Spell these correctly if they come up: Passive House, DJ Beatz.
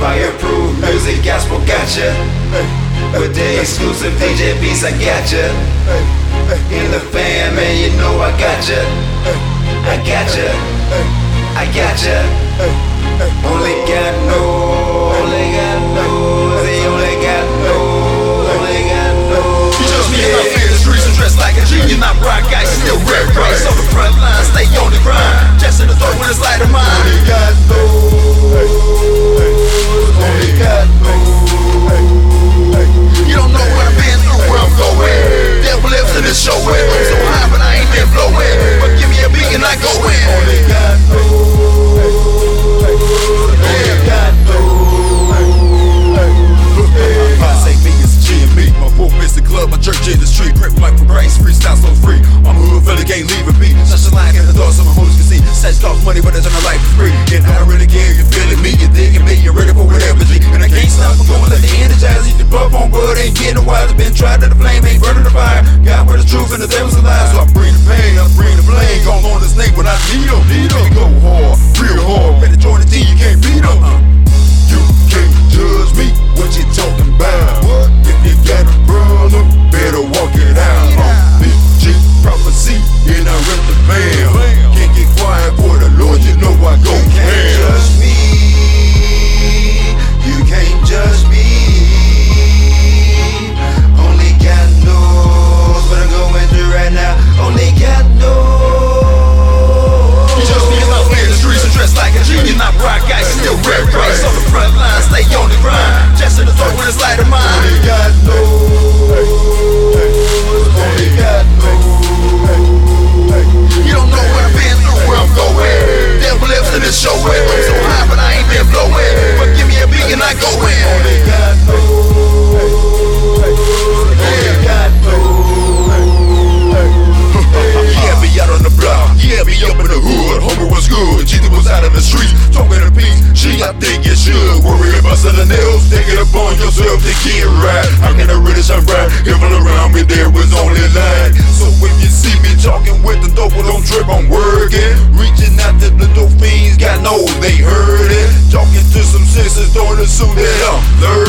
My improved music gospel gotcha. With the exclusive DJ Beatz, I gotcha. In the fam, and you know I gotcha. I gotcha. I gotcha. Only God knows. Only God knows. They only God knows. Only God knows. You just me and my fear, the streets and dressed like a G. You're not rock guys, still red rice on the front line, stay on the grind. Just in the throat with a light of mine. Only God knows. Soon that I'm learning.